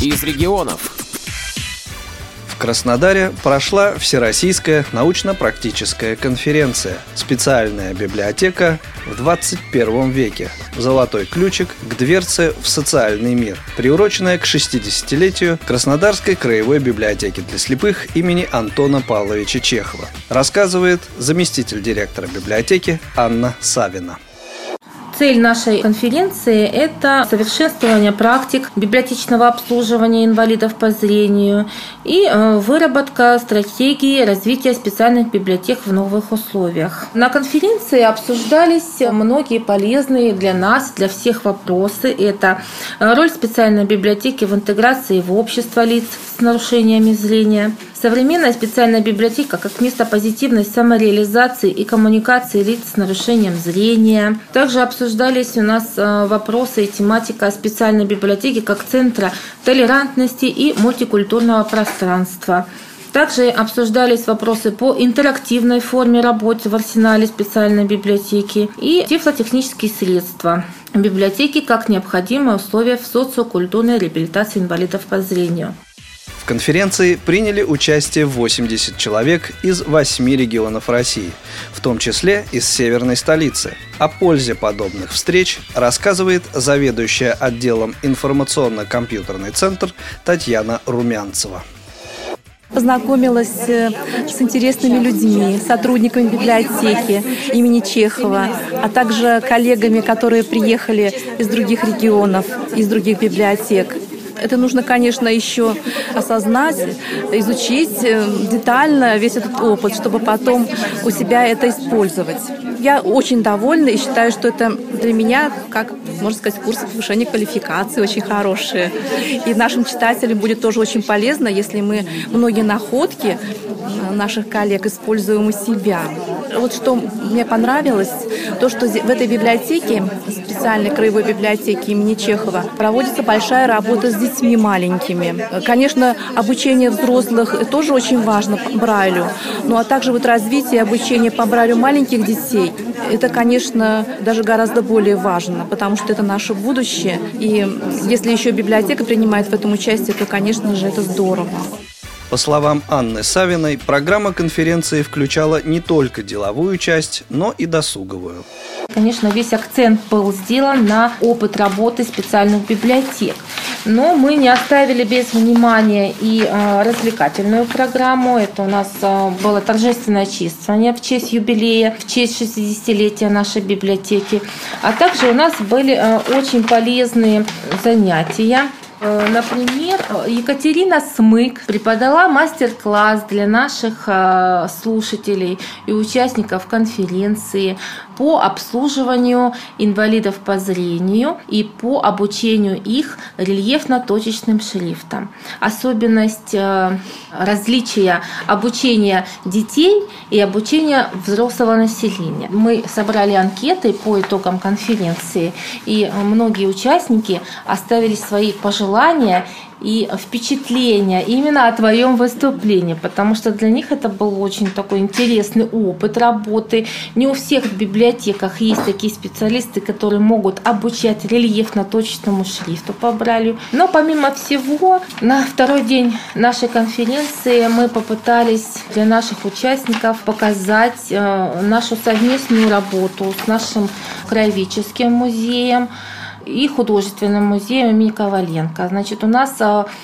из регионов. В Краснодаре прошла Всероссийская научно-практическая конференция «Специальная библиотека в 21 веке. Золотой ключик к дверце в социальный мир», приуроченная к 60-летию Краснодарской краевой библиотеки для слепых имени Антона Павловича Чехова, рассказывает заместитель директора библиотеки Анна Савина. Цель нашей конференции – это совершенствование практик библиотечного обслуживания инвалидов по зрению и выработка стратегии развития специальных библиотек в новых условиях. На конференции обсуждались многие полезные для нас, для всех вопросы. Это роль специальной библиотеки в интеграции в общество лиц с нарушениями зрения, современная специальная библиотека как место позитивной самореализации и коммуникации лиц с нарушением зрения. Также обсуждались у нас вопросы и тематика специальной библиотеки как центра толерантности и мультикультурного пространства. Также обсуждались вопросы по интерактивной форме работы в арсенале специальной библиотеки и тифлотехнические средства библиотеки как необходимое условие в социокультурной реабилитации инвалидов по зрению. В конференции приняли участие 80 человек из 8 регионов России, в том числе из северной столицы. О пользе подобных встреч рассказывает заведующая отделом информационно-компьютерный центр Татьяна Румянцева. Познакомилась с интересными людьми, сотрудниками библиотеки имени Чехова, а также коллегами, которые приехали из других регионов, из других библиотек. Это нужно, конечно, еще осознать, изучить детально весь этот опыт, чтобы потом у себя это использовать. Я очень довольна и считаю, что это для меня, как можно сказать, курсы повышения квалификации очень хорошие. И нашим читателям будет тоже очень полезно, если мы многие находки наших коллег используем у себя. Вот что мне понравилось, то, что в этой библиотеке, специальной краевой библиотеке имени Чехова, проводится большая работа с детьми маленькими. Конечно, обучение взрослых тоже очень важно Брайлю, ну а также вот развитие обучения по Брайлю маленьких детей. Это, конечно, даже гораздо более важно, потому что это наше будущее. И если еще библиотека принимает в этом участие, то, конечно же, это здорово. По словам Анны Савиной, программа конференции включала не только деловую часть, но и досуговую. Конечно, весь акцент был сделан на опыт работы специальных библиотек. Но мы не оставили без внимания и развлекательную программу. Это у нас было торжественное чествование в честь юбилея, в честь 60-летия нашей библиотеки. А также у нас были очень полезные занятия. Например, Екатерина Смык преподала мастер-класс для наших слушателей и участников конференции по обслуживанию инвалидов по зрению и по обучению их рельефно-точечным шрифтам. Особенность различия обучения детей и обучения взрослого населения. Мы собрали анкеты по итогам конференции, и многие участники оставили свои пожелания и впечатления именно о твоем выступлении, потому что для них это был очень такой интересный опыт работы. Не у всех в библиотеках есть такие специалисты, которые могут обучать рельефно-точечному шрифту по Брайлю. Но помимо всего, на второй день нашей конференции мы попытались для наших участников показать нашу совместную работу с нашим краеведческим музеем и художественным музеем имени Коваленко. Значит, у нас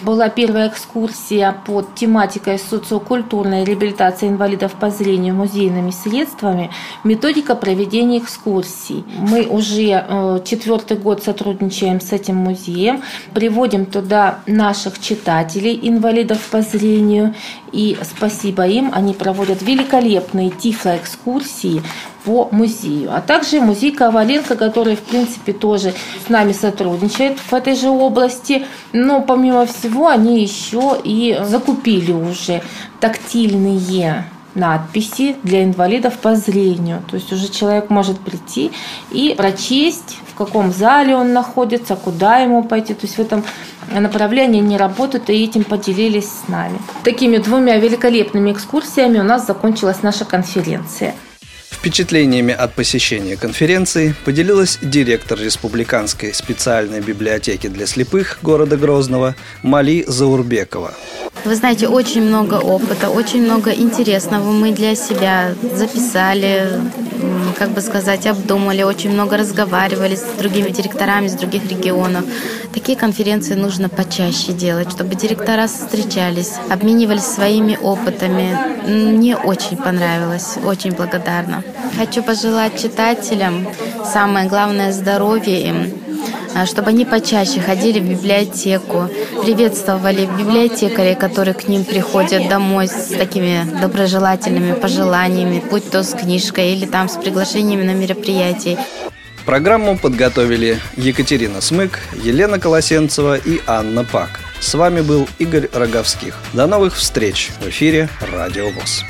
была первая экскурсия под тематикой социокультурной реабилитации инвалидов по зрению музейными средствами, методика проведения экскурсий. Мы уже 4-й год сотрудничаем с этим музеем, приводим туда наших читателей, инвалидов по зрению, и спасибо им, они проводят великолепные тифлоэкскурсии по музею. А также музей Коваленко, который, в принципе, тоже с нами сотрудничает в этой же области. Но помимо всего, они еще и закупили уже тактильные надписи для инвалидов по зрению. То есть уже человек может прийти и прочесть, в каком зале он находится, куда ему пойти. То есть в этом направлении они работают и этим поделились с нами. Такими двумя великолепными экскурсиями у нас закончилась наша конференция. В Впечатлениями от посещения конференции поделилась директор Республиканской специальной библиотеки для слепых города Грозного Мали Заурбекова. Вы знаете, очень много опыта, очень много интересного мы для себя записали, как бы сказать, обдумали, очень много разговаривали с другими директорами из других регионов. Такие конференции нужно почаще делать, чтобы директора встречались, обменивались своими опытами. Мне очень понравилось, очень благодарна. Хочу пожелать читателям, самое главное, здоровья им, чтобы они почаще ходили в библиотеку, приветствовали библиотекарей, которые к ним приходят домой с такими доброжелательными пожеланиями, будь то с книжкой или там с приглашениями на мероприятия. Программу подготовили Екатерина Смык, Елена Колосенцева и Анна Пак. С вами был Игорь Роговских. До новых встреч в эфире Радио ВОС.